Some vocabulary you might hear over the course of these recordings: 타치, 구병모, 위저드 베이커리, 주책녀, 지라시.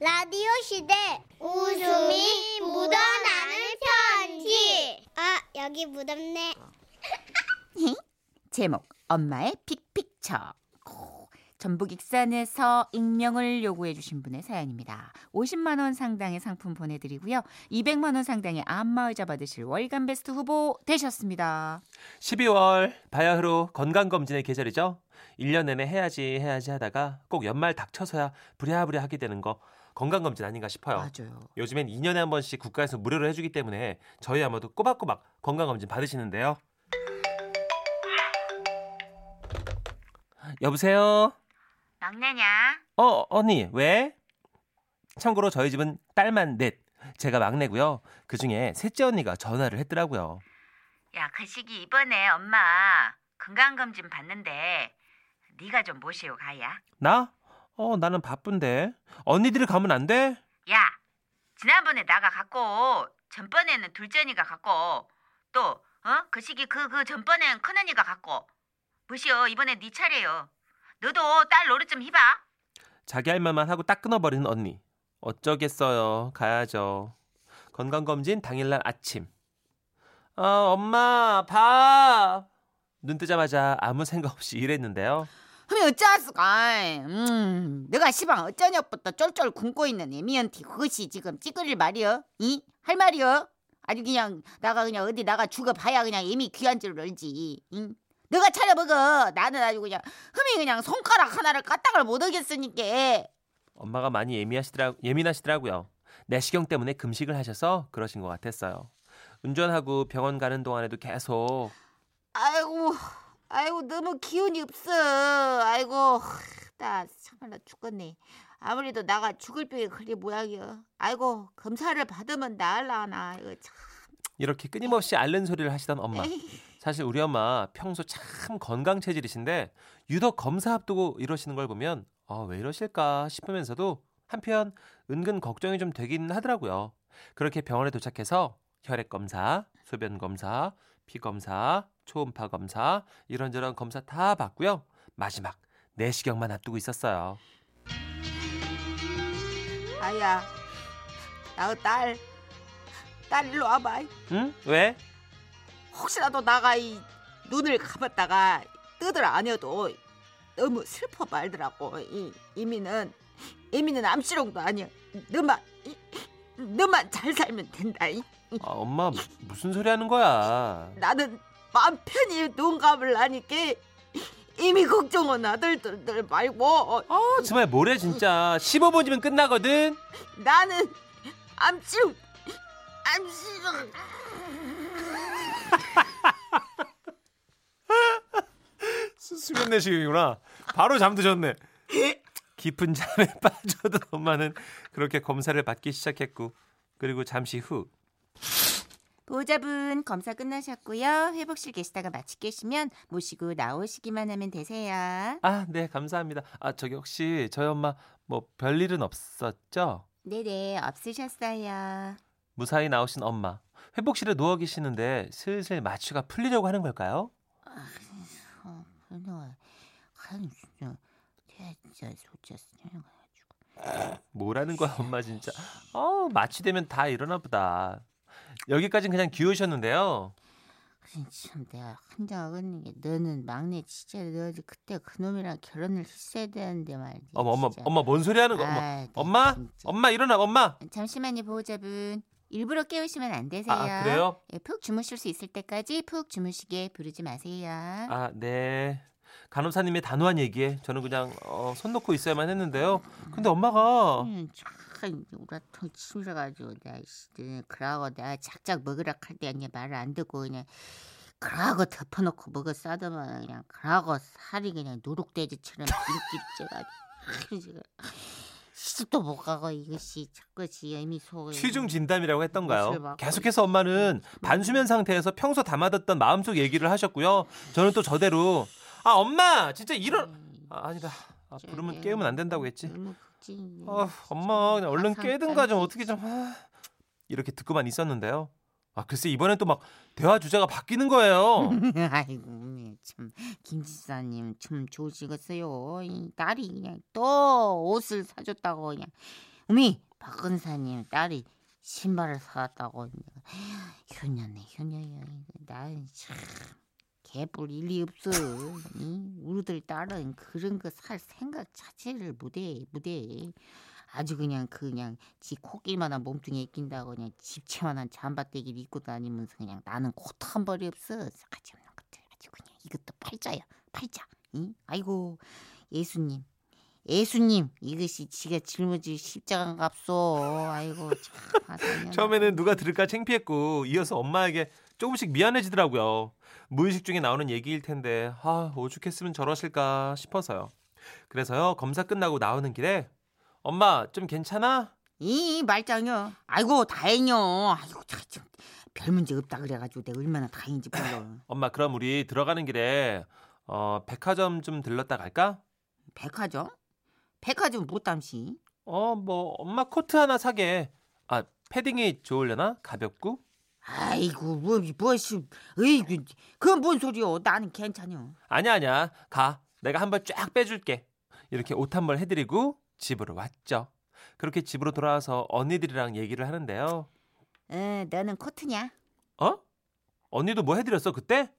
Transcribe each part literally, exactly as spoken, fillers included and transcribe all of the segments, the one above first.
라디오 시대 웃음이 묻어나는 편지. 아, 여기 묻었네. 제목, 엄마의 빅픽처. 오, 전북 익산에서 익명을 요구해 주신 분의 사연입니다. 오십만 원 상당의 상품 보내드리고요. 이백만 원 상당의 안마의자 받으실 월간 베스트 후보 되셨습니다. 십이월 바야흐로 건강검진의 계절이죠. 일 년 내내 해야지 해야지 하다가 꼭 연말 닥쳐서야 부랴부랴 하게 되는 거 건강검진 아닌가 싶어요. 맞아요. 요즘엔 이 년에 한 번씩 국가에서 무료로 해주기 때문에 저희 아마도 꼬박꼬박 건강검진 받으시는데요. 여보세요? 막내냐? 어, 언니, 왜? 참고로 저희 집은 딸만 넷, 제가 막내고요. 그중에 셋째 언니가 전화를 했더라고요. 야, 그 시기 이번에 엄마 건강검진 봤는데 네가 좀 모시고 가야. 나? 어, 나는 바쁜데. 언니들이 가면 안 돼? 야, 지난번에 나가 갔고, 전번에는 둘째 언니가 갔고, 또, 어? 그 시기 그, 그 전번에는 큰 언니가 갔고. 무시오, 이번에 네 차례요. 너도 딸 노릇 좀 해봐. 자기 할 말만 하고 딱 끊어버리는 언니. 어쩌겠어요. 가야죠. 건강검진 당일날 아침. 아, 엄마, 밥! 눈 뜨자마자 아무 생각 없이 일했는데요. 흠이 어쩌었을까? 음, 내가 시방 어쩌냐부터 쫄쫄 굶고 있는 애미한테 그것이 지금 찌그릴 말이여? 이? 할 말이여? 아주 그냥 나가 그냥 어디 나가 죽어봐야 그냥 애미 귀한 줄 알지. 응? 너가 차려 먹어. 나는 아주 그냥 흠이 그냥 손가락 하나를 까딱을 못 하겠으니까. 엄마가 많이 예민하시더라, 예민하시더라고요. 내시경 때문에 금식을 하셔서 그러신 것 같았어요. 운전하고 병원 가는 동안에도 계속 아이고 아이고 너무 기운이 없어. 아이고 나 정말 나 죽겠네. 아무래도 나가 죽을 병이 걸릴 모양이야. 아이고 검사를 받으면 나을라나. 이거 참. 이렇게 끊임없이 앓는 소리를 하시던 엄마. 사실 우리 엄마 평소 참 건강 체질이신데 유독 검사 앞두고 이러시는 걸 보면 아, 왜 이러실까 싶으면서도 한편 은근 걱정이 좀 되긴 하더라고요. 그렇게 병원에 도착해서 혈액검사, 소변검사, 피검사, 초음파검사 이런저런 검사 다 받고요. 마지막 내시경만 앞두고 있었어요. 아야, 나 딸 딸 일로 와봐. 응? 왜? 혹시라도 나가 이 눈을 감았다가 뜨들 아니어도 너무 슬퍼 말더라고. 이 이미는 이미는 암시롱도 아니야. 너만 이, 너만 잘 살면 된다. 이. 아, 엄마 무슨 소리 하는 거야? 나는 마음 편히 눈 감으려니까 이미 걱정은 아들들 말고. 아, 정말 뭐래 진짜. 십오 분이면 끝나거든. 나는 암시롱 암시롱. 수면 내시경이구나. 바로 잠드셨네. 깊은 잠에 빠져든 엄마는 그렇게 검사를 받기 시작했고, 그리고 잠시 후 보호자분 검사 끝나셨고요. 회복실 계시다가 마치시면 모시고 나오시기만 하면 되세요. 아, 네, 감사합니다. 아, 저기 혹시 저희 엄마 뭐 별일은 없었죠? 네네, 없으셨어요. 무사히 나오신 엄마. 회복실에 누워 계시는데 슬슬 마취가 풀리려고 하는 걸까요? 아, 어, 그냥 한 진짜 진짜 소쳤어요. 뭐라는 거야 엄마 진짜. 어, 마취되면 다 이러나 보다. 여기까지는 그냥 귀여우셨는데요. 참 내가 한장 얻는 게 너는 막내 진짜 너 그때 그놈이랑 결혼을 했어야 되는데 말이야. 어머 엄마 진짜. 엄마 뭔 소리 하는 거. 엄마 아, 엄마 진짜. 엄마 일어나 엄마. 잠시만요 보호자분. 일부러 깨우시면 안 되세요. 아, 그래요? 예, 푹 주무실 수 있을 때까지 푹 주무시게 부르지 마세요. 아, 네. 간호사님의 단호한 얘기에 저는 그냥 어, 손 놓고 있어야만 했는데요. 근데 엄마가 음, 참 우라통 침셔가지고 내가 그러고 내가 작작 먹으라 할 때 그냥 말을 안 듣고 그냥 그러고 덮어놓고 먹어 싸더만 그냥 그러고 살이 그냥 누룩돼지처럼 길길째가지고 제가. 시집도 못 가고 이것이 자꾸지 의미 속에 취중 진담이라고 했던가요? 계속해서 엄마는 반수면 상태에서 평소 담아뒀던 마음속 얘기를 하셨고요. 저는 또 저대로 아 엄마 진짜 이런 아, 아니다 아, 부르면 깨우면 안 된다고 했지. 아, 엄마 그냥 얼른 깨든가 좀 어떻게 좀 아, 이렇게 듣고만 있었는데요. 아 글쎄 이번엔 또 막 대화 주제가 바뀌는 거예요. 아이고 참 김 지사님 참 좋으시겠어요. 이 딸이 그냥 또 옷을 사줬다고 그냥 어미, 박근사님 딸이 신발을 사왔다고. 효녀네, 효녀야. 나는 참 개뿔 일리 없어. 우리들 딸은 그런 거 살 생각 자체를 못해, 못해. 아주 그냥 그냥 지 코끼리만한 몸뚱이에 낀다고 그냥 집채만한 잠바떼기를 입고 다니면서 그냥 나는 코트 한 벌이 없어. 싸가지 없는 것들 아주 그냥 이것도 팔자야, 팔자. 응? 아이고 예수님, 예수님 이것이 지가 짊어질 십자가 값소. 아이고 참. 처음에는 누가 들을까 창피했고 이어서 엄마에게 조금씩 미안해지더라고요. 무의식 중에 나오는 얘기일 텐데 아 오죽했으면 저러실까 싶어서요. 그래서요 검사 끝나고 나오는 길에 엄마 좀 괜찮아? 이 말짱이요. 아이고 다행이요. 아이고 참 별 문제 없다 그래가지고 내가 얼마나 다행인지 몰라. 엄마 그럼 우리 들어가는 길에 어 백화점 좀 들렀다 갈까? 백화점? 백화점 못 담시. 어 뭐 엄마 코트 하나 사게. 아 패딩이 좋으려나? 가볍고? 아이고 뭐 뭐시. 에이구 그건 뭔 소리요? 나는 괜찮요. 아니야 아니야 가. 내가 한 벌 쫙 빼줄게. 이렇게 옷 한 벌 해드리고. 집으로 왔죠. 그렇게 집으로 돌아와서 언니들이랑 얘기를 하는데요. 어, 너는 코트냐? 어? 언니도 뭐 해드렸어 그때?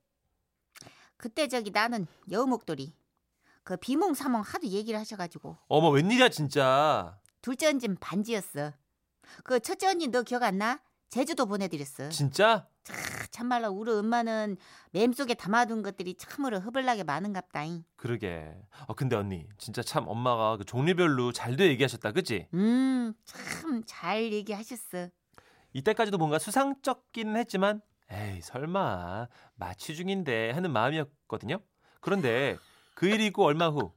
그때 저기 나는 여우목도리. 그 비몽사몽 하도 얘기를 하셔가지고. 어머 웬일이야 진짜. 둘째 언니는 반지였어. 그 첫째 언니 너 기억 안 나? 제주도 보내드렸어. 진짜? 차, 참말로 우리 엄마는 맴속에 담아둔 것들이 참으로 허벌나게 많은갑다잉. 그러게. 어, 근데 언니 진짜 참 엄마가 그 종류별로 잘도 얘기하셨다 그치? 음, 참 잘 얘기하셨어. 이때까지도 뭔가 수상쩍기는 했지만 에이 설마 마취 중인데 하는 마음이었거든요. 그런데 그 일이고 얼마 후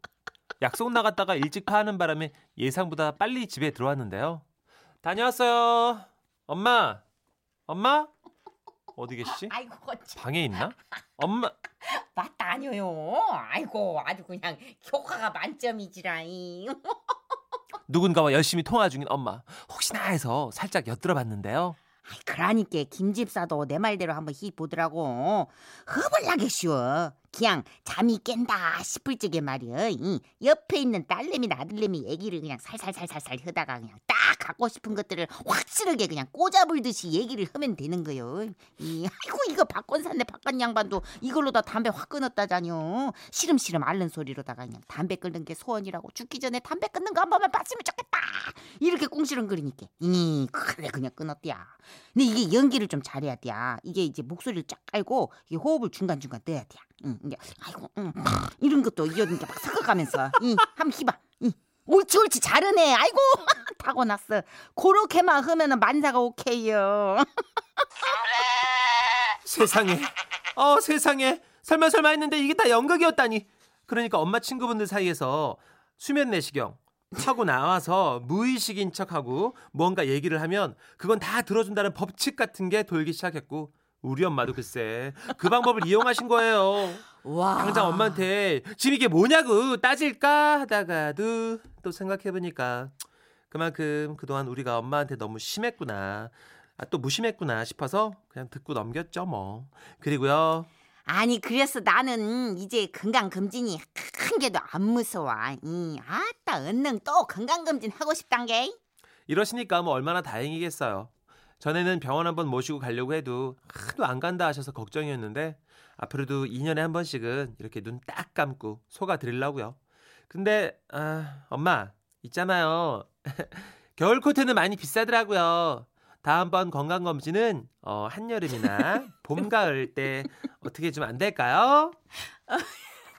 약속 나갔다가 일찍 파하는 바람에 예상보다 빨리 집에 들어왔는데요. 다녀왔어요. 엄마, 엄마, 어디 계시지? 아이고, 방에 있나? 엄마, 맞다뇨요. 아이고, 아주 그냥 효과가 만점이지라잉. 누군가와 열심히 통화 중인 엄마, 혹시나 해서 살짝 엿들어봤는데요. 아이, 그러니까 김 집사도 내 말대로 한번 히 보더라고. 허벌나게 쉬워. 그냥 잠이 깬다 싶을 적에 말이야. 이 옆에 있는 딸내미나 아들내미 얘기를 그냥 살살살살살 하다가 그냥 딱 갖고 싶은 것들을 확실하게 그냥 꼬잡을듯이 얘기를 하면 되는 거요. 이 아이고 이거 박권사네 박관 양반도 이걸로 다 담배 확 끊었다자뇨. 시름시름 앓는 소리로다가 그냥 담배 끊는 게 소원이라고 죽기 전에 담배 끊는 거 한 번만 봤으면 좋겠다. 이렇게 꽁시렁거리니까 이 그래 그냥 끊었디야. 근데 이게 연기를 좀 잘해야 돼야. 이게 이제 목소리를 쫙 깔고 이게 호흡을 중간중간 넣어야 돼야. 응, 이제 아이고, 응. 이런 것도 이런 게 막 섞어가면서, 응, 한번 해봐. 응. 옳지, 옳지, 잘하네. 아이고, 타고났어. 그렇게만 하면은 만사가 오케이요. 세상에, 어 세상에, 설마 설마 했는데 이게 다 연극이었다니. 그러니까 엄마 친구분들 사이에서 수면 내시경 하고 나와서 무의식인 척하고 뭔가 얘기를 하면 그건 다 들어준다는 법칙 같은 게 돌기 시작했고. 우리 엄마도 글쎄 그 방법을 이용하신 거예요. 와. 당장 엄마한테 지금 이게 뭐냐고 따질까 하다가도 또 생각해보니까 그만큼 그동안 우리가 엄마한테 너무 심했구나. 아, 또 무심했구나 싶어서 그냥 듣고 넘겼죠 뭐. 그리고요. 아니 그래서 나는 이제 건강검진이 한 개도 안 무서워. 이, 아따 얼른 또 건강검진 하고 싶단 게. 이러시니까 뭐 얼마나 다행이겠어요. 전에는 병원 한번 모시고 가려고 해도 하도 안 간다 하셔서 걱정이었는데 앞으로도 이 년에 한 번씩은 이렇게 눈 딱 감고 속아 드리려고요. 근데 아, 엄마 있잖아요. 겨울 코트는 많이 비싸더라고요. 다음번 건강검진은 어, 한여름이나 봄, 가을 때 어떻게 좀 안 될까요?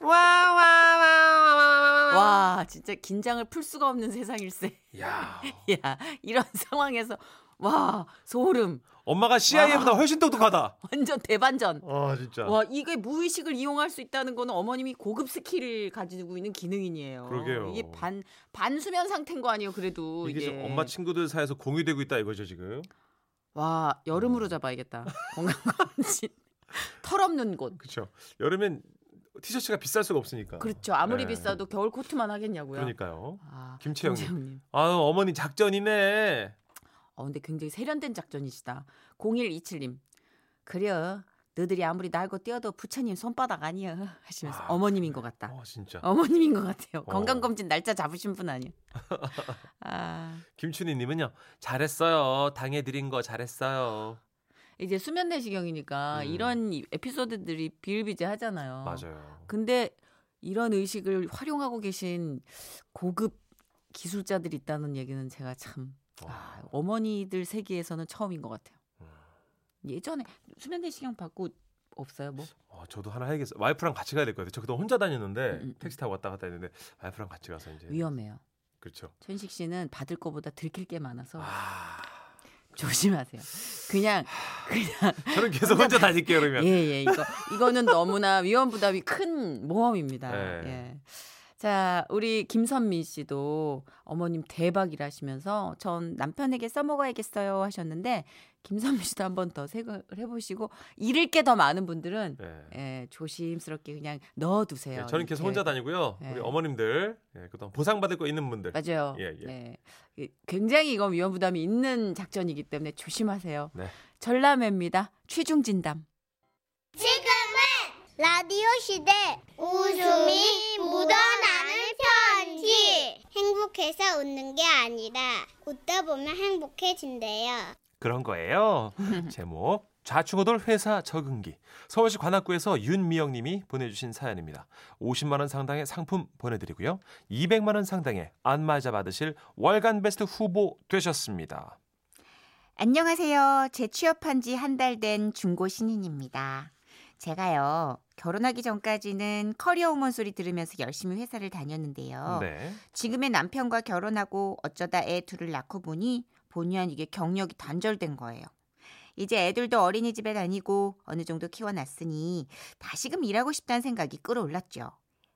와와와와와 와, 와, 와, 와. 와, 진짜 긴장을 풀 수가 없는 세상일세. 야, 야 이런 상황에서 와 소름. 엄마가 씨아이에이보다 와, 훨씬 똑똑하다. 완전 대반전. 와 진짜. 와 이게 무의식을 이용할 수 있다는 거는 어머님이 고급 스킬을 가지고 있는 기능인이에요. 그러게요. 이게 반 반수면 상태인 거 아니에요? 그래도 이게, 이게. 엄마 친구들 사이에서 공유되고 있다 이거죠 지금. 와 여름으로 음. 잡아야겠다. 건강검진. 털없는 곳. 그렇죠. 여름엔 티셔츠가 비쌀 수가 없으니까. 그렇죠. 아무리 네. 비싸도 겨울 코트만 하겠냐고요. 그러니까요. 아, 김채영님. 아 어머니 작전이네. 어, 근데 굉장히 세련된 작전이시다. 공일이칠님. 그래, 너들이 아무리 날고 뛰어도 부처님 손바닥 아니야. 하시면서 아, 어머님인 것 같다. 어, 진짜. 어머님인 것 같아요. 어. 건강검진 날짜 잡으신 분 아니에요. 아. 김춘희님은요. 잘했어요. 당해드린 거 잘했어요. 이제 수면 내시경이니까 음. 이런 에피소드들이 비일비재하잖아요. 맞아요. 근데 이런 의식을 활용하고 계신 고급 기술자들이 있다는 얘기는 제가 참 아, 어머니들 세계에서는 처음인 것 같아요. 음. 예전에 수면 내시경 받고 없어요 뭐? 어, 저도 하나 해야겠어요. 와이프랑 같이 가야 될 것 같아요. 저 그동안 혼자 다녔는데 음. 택시 타고 왔다 갔다 했는데 와이프랑 같이 가서 이제 위험해요. 그렇죠. 천식 씨는 받을 거보다 들킬 게 많아서 아... 조심하세요. 그냥 그냥 저는 계속 혼자, 혼자 다닐게요 그러면. 예예 예, 이거 이거는 너무나 위험 부담이 큰 모험입니다. 네. 예. 자, 우리 김선민 씨도 어머님 대박이라시면서 전 남편에게 써먹어야겠어요 하셨는데 김선민 씨도 한 번 더 생각을 해보시고 잃을 게 더 많은 분들은 네. 예, 조심스럽게 그냥 넣어두세요. 네, 저는 계속 이렇게. 혼자 다니고요. 네. 우리 어머님들 예, 그다음 보상받을 거 있는 분들. 맞아요. 예, 예. 예, 굉장히 이건 위험 부담이 있는 작전이기 때문에 조심하세요. 네. 전람회입니다. 취중진담. 지금은 라디오 시대 웃음이 묻어나는 편지. 행복해서 웃는 게 아니라 웃다 보면 행복해진대요. 그런 거예요. 제목 좌충우돌 회사 적응기. 서울시 관악구에서 윤미영 님이 보내주신 사연입니다. 오십만 원 상당의 상품 보내드리고요. 이백만 원 상당의 안마자 받으실 월간 베스트 후보 되셨습니다. 안녕하세요. 재취업한 지 한 달 된 중고 신인입니다. 제가요. 결혼하기 전까지는 커리어 우먼 소리 들으면서 열심히 회사를 다녔는데요. 네. 지금의 남편과 결혼하고 어쩌다 애 둘을 낳고 보니 본의 아니게 경력이 단절된 거예요. 이제 애들도 어린이집에 다니고 어느 정도 키워놨으니 다시금 일하고 싶다는 생각이 끌어올랐죠.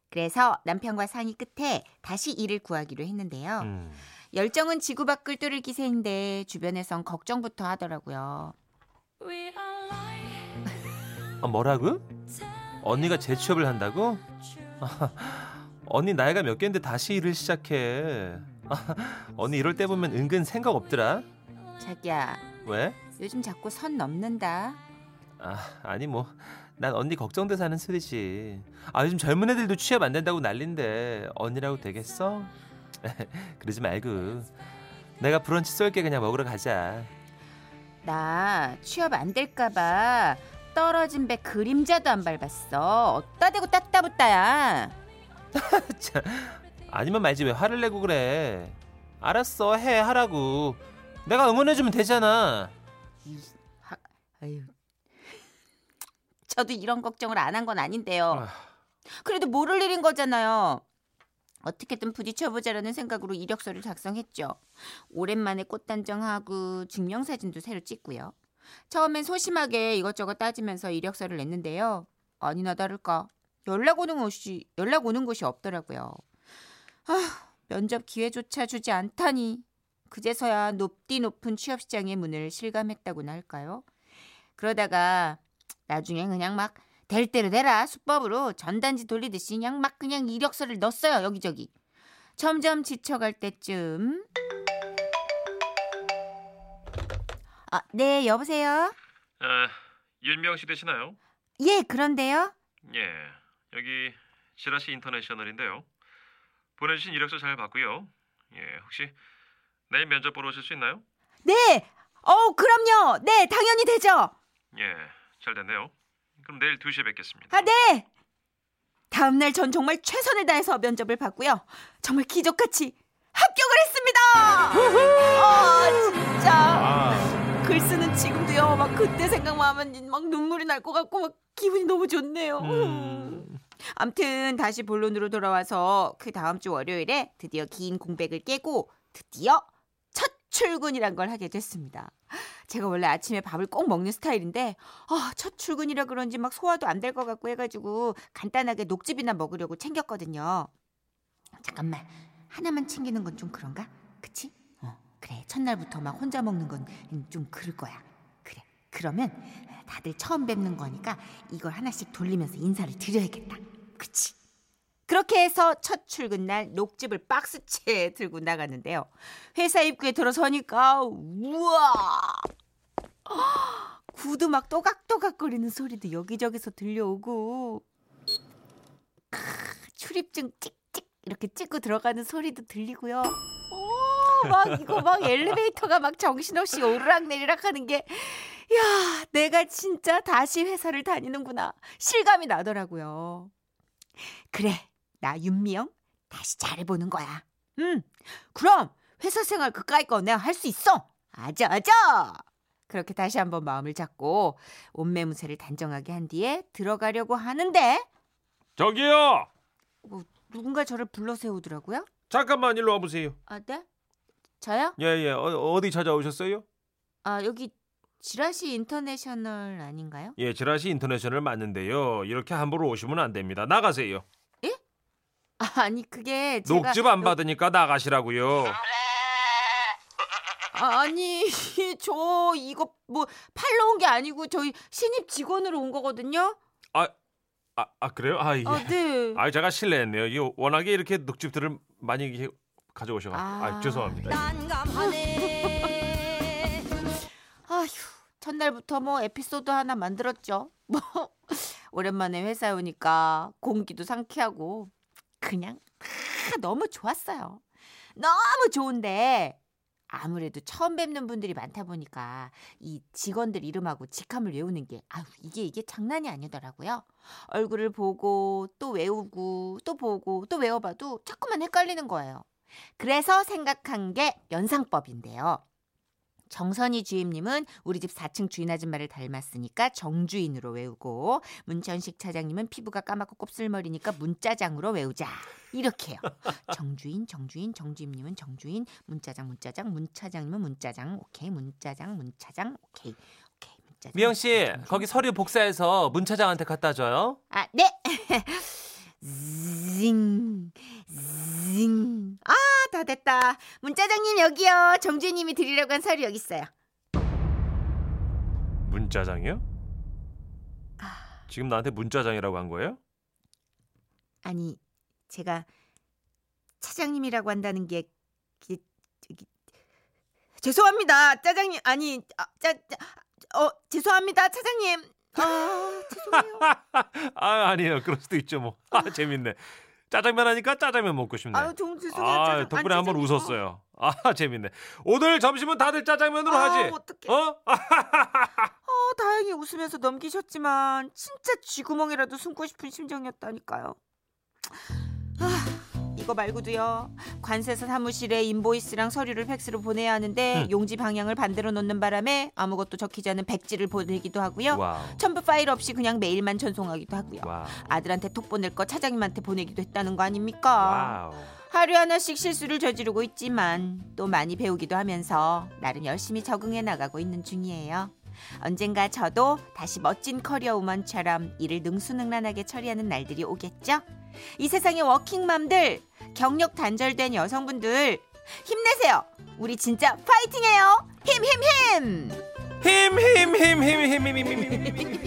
그래서 남편과 상의 끝에 다시 일을 구하기로 했는데요. 음. 열정은 지구 밖을 뚫을 기세인데 주변에선 걱정부터 하더라고요. 아, 뭐라고? 언니가 재취업을 한다고? 아, 언니 나이가 몇 개인데 다시 일을 시작해. 아, 언니 이럴 때 보면 은근 생각 없더라. 자기야. 왜? 요즘 자꾸 선 넘는다. 아, 아니 뭐 난 언니 걱정돼서 하는 소리지. 아, 요즘 젊은 애들도 취업 안 된다고 난린데 언니라고 되겠어? 그러지 말고 내가 브런치 쏠게. 그냥 먹으러 가자. 나 취업 안 될까 봐 떨어진 배 그림자도 안 밟았어. 어따 대고 따따 붙다야. 아니면 말지 왜 화를 내고 그래. 알았어 해 하라고. 내가 응원해주면 되잖아. 하, 아유. 저도 이런 걱정을 안 한 건 아닌데요. 그래도 모를 일인 거잖아요. 어떻게든 부딪혀보자라는 생각으로 이력서를 작성했죠. 오랜만에 꽃단정하고 증명사진도 새로 찍고요. 처음엔 소심하게 이것저것 따지면서 이력서를 냈는데요. 아니나 다를까 연락 오는 곳이 연락 오는 곳이 없더라고요. 아, 면접 기회조차 주지 않다니. 그제서야 높디 높은 취업시장의 문을 실감했다고나 할까요? 그러다가 나중에 그냥 막 될 대로 되라 수법으로 전단지 돌리듯이 그냥 막 그냥 이력서를 넣었어요 여기저기. 점점 지쳐갈 때쯤. 아, 네, 여보세요? 아, 윤미영 씨 되시나요? 예, 그런데요? 예, 여기 지라시 인터내셔널인데요. 보내주신 이력서 잘 봤고요. 예, 혹시 내일 면접 보러 오실 수 있나요? 네, 어, 그럼요. 네, 당연히 되죠. 예, 잘 됐네요. 그럼 내일 두 시에 뵙겠습니다. 아, 네! 다음날 전 정말 최선을 다해서 면접을 봤고요. 정말 기적같이 합격을 했습니다! 어, 진짜... 아. 글 쓰는 지금도요. 막 그때 생각만 하면 막 눈물이 날 것 같고 막 기분이 너무 좋네요. 음. 아무튼 다시 본론으로 돌아와서 그 다음 주 월요일에 드디어 긴 공백을 깨고 드디어 첫 출근이란 걸 하게 됐습니다. 제가 원래 아침에 밥을 꼭 먹는 스타일인데 아, 첫 출근이라 그런지 막 소화도 안 될 것 같고 해가지고 간단하게 녹즙이나 먹으려고 챙겼거든요. 잠깐만 하나만 챙기는 건 좀 그런가? 그치? 그래 첫날부터 막 혼자 먹는 건 좀 그럴 거야. 그래 그러면 다들 처음 뵙는 거니까 이걸 하나씩 돌리면서 인사를 드려야겠다. 그치? 그렇게 해서 첫 출근날 녹즙을 박스채 들고 나갔는데요. 회사 입구에 들어서니까 우와 구두 막 또각또각거리는 소리도 여기저기서 들려오고 크, 출입증 찍찍 이렇게 찍고 들어가는 소리도 들리고요. 막 이거 막 엘리베이터가 막 정신없이 오르락내리락 하는 게 야, 내가 진짜 다시 회사를 다니는구나 실감이 나더라고요. 그래, 나 윤미영 다시 잘해보는 거야. 응, 그럼 회사 생활 그까이 거 내가 할 수 있어. 아자 아자. 그렇게 다시 한번 마음을 잡고 옷매무새를 단정하게 한 뒤에 들어가려고 하는데, 저기요! 뭐, 누군가 저를 불러세우더라고요. 잠깐만 일로 와보세요. 아, 네? 저요? 예예. 예. 어, 어디 찾아오셨어요? 아, 여기 지라시 인터내셔널 아닌가요? 예, 지라시 인터내셔널 맞는데요. 이렇게 함부로 오시면 안 됩니다. 나가세요. 예? 아, 아니 그게 제가 녹즙 안 받으니까 나가시라고요. 아니 저 이거 뭐 팔러 온 게 아니고 저희 신입 직원으로 온 거거든요. 아, 아, 아 그래요? 아, 예. 아, 네. 아, 제가 실례했네요. 이 워낙에 이렇게 녹즙들을 많이 가져오셔가지고 아, 아 죄송합니다. 난감하네. 아휴, 첫날부터 뭐 에피소드 하나 만들었죠. 뭐 오랜만에 회사에 오니까 공기도 상쾌하고 그냥 아, 너무 좋았어요. 너무 좋은데. 아무래도 처음 뵙는 분들이 많다 보니까 이 직원들 이름하고 직함을 외우는 게 아유, 이게 이게 장난이 아니더라고요. 얼굴을 보고 또 외우고 또 보고 또 외워봐도 자꾸만 헷갈리는 거예요. 그래서 생각한 게 연상법인데요. 정선희 주임님은 우리 집 사 층 주인 아줌마를 닮았으니까 정주인으로 외우고, 문천식 차장님은 피부가 까맣고 곱슬머리니까 문짜장으로 외우자. 이렇게요. 정주인, 정주인, 정주임님은 정주인, 문짜장, 문짜장, 문차장님은 문짜장. 오케이, 문짜장, 문차장. 오케이, 오케이, 문짜장. 미영 씨, 문짜장. 거기 서류 복사해서 문차장한테 갖다 줘요. 아, 네. 징, 징. 아, 다 됐다. 문짜장님 여기요. 정주님이 드리려고 한 서류 여기 있어요. 문짜장이요? 아... 지금 나한테 문짜장이라고 한 거예요? 아니, 제가 차장님이라고 한다는 게 기, 기, 죄송합니다. 짜장님 아니, 아, 짜, 짜, 어, 죄송합니다. 차장님. 아, 죄송해요. 아, 아니에요. 그럴 수도 있죠 뭐. 아, 재밌네. 짜장면 하니까 짜장면 먹고 싶네. 아유, 정말 죄송해요. 아, 짜장... 덕분에 한 번 웃었어요. 아, 재밌네. 오늘 점심은 다들 짜장면으로 아, 하지. 어떡해. 어? 어, 다행히 웃으면서 넘기셨지만 진짜 쥐구멍이라도 숨고 싶은 심정이었다니까요. 아, 이거 말고도요. 관세사 사무실에 인보이스랑 서류를 팩스로 보내야 하는데 음. 용지 방향을 반대로 놓는 바람에 아무것도 적히지 않은 백지를 보내기도 하고요. 와우. 첨부 파일 없이 그냥 메일만 전송하기도 하고요. 와우. 아들한테 톡 보낼 거 차장님한테 보내기도 했다는 거 아닙니까? 와우. 하루 하나씩 실수를 저지르고 있지만 또 많이 배우기도 하면서 나름 열심히 적응해 나가고 있는 중이에요. 언젠가 저도 다시 멋진 커리어 우먼처럼 일을 능수능란하게 처리하는 날들이 오겠죠? 이 세상의 워킹맘들, 경력 단절된 여성분들 힘내세요. 우리 진짜 파이팅해요. 힘 힘 힘. 힘 힘 힘 힘 힘 힘.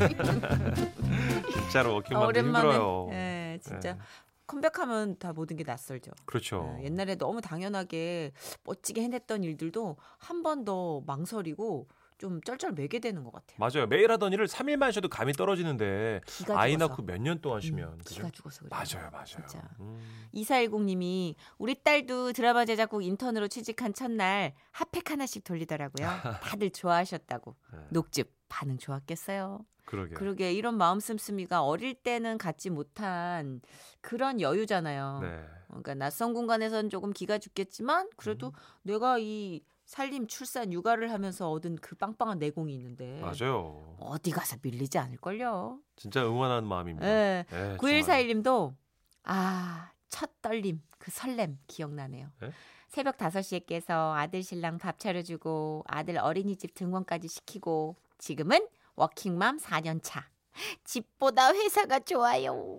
진짜로 워킹맘들 힘들어요. 네, 진짜. 컴백하면 다 모든 게 낯설죠. 그렇죠. 네, 옛날에 너무 당연하게 멋지게 해냈던 일들도 한 번 더 망설이고 좀 쩔쩔매게 되는 것 같아요. 맞아요. 매일 하던 일을 삼 일만 쉬어도 감이 떨어지는데 아이 낳고 몇 년 동안 쉬면 음, 기가 그죠? 죽어서 그래요. 맞아요. 맞아요. 음. 이사일공님이 우리 딸도 드라마 제작국 인턴으로 취직한 첫날 핫팩 하나씩 돌리더라고요. 다들 좋아하셨다고. 네. 녹즙 반응 좋았겠어요. 그러게. 그러게 이런 마음 씀씀이가 어릴 때는 갖지 못한 그런 여유잖아요. 네. 그러니까 낯선 공간에서는 조금 기가 죽겠지만 그래도 음. 내가 이 살림, 출산, 육아를 하면서 얻은 그 빵빵한 내공이 있는데 맞아요. 어디 가서 밀리지 않을걸요. 진짜 응원하는 마음입니다. 네. 네, 구일사일님도 아, 첫 떨림, 그 설렘 기억나네요. 네? 새벽 다섯 시에 깨서 아들 신랑 밥 차려주고 아들 어린이집 등원까지 시키고 지금은 워킹맘 사 년 차. 집보다 회사가 좋아요.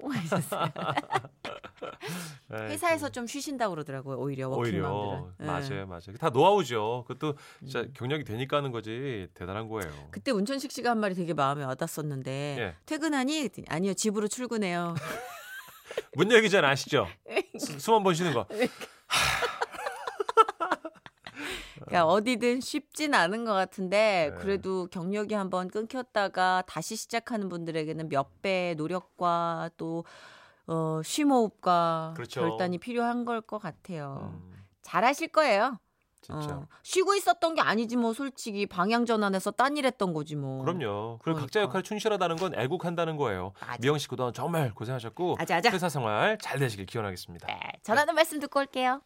회사에서 좀 쉬신다고 그러더라고요. 오히려 워킹맘들은. 맞아요. 맞아요. 다 노하우죠. 그것도 진짜 음. 경력이 되니까 하는 거지 대단한 거예요. 그때 운천식 씨가 한 말이 되게 마음에 와닿았었는데 예. 퇴근하니? 아니요. 집으로 출근해요. 문 열기 전 아시죠? 숨 한 번 쉬는 거. 그러니까 어디든 쉽진 않은 것 같은데 그래도 경력이 한번 끊겼다가 다시 시작하는 분들에게는 몇 배의 노력과 또 어, 쉼호흡과 그렇죠. 결단이 필요한 걸 것 같아요. 음. 잘하실 거예요. 진짜. 어. 쉬고 있었던 게 아니지 뭐 솔직히 방향 전환해서 딴 일 했던 거지 뭐. 그럼요. 그리고 그러니까. 각자 역할에 충실하다는 건 애국한다는 거예요. 맞아. 미영 씨 그동안 정말 고생하셨고 아자, 아자. 회사 생활 잘 되시길 기원하겠습니다. 네, 전하는 말씀 듣고 올게요.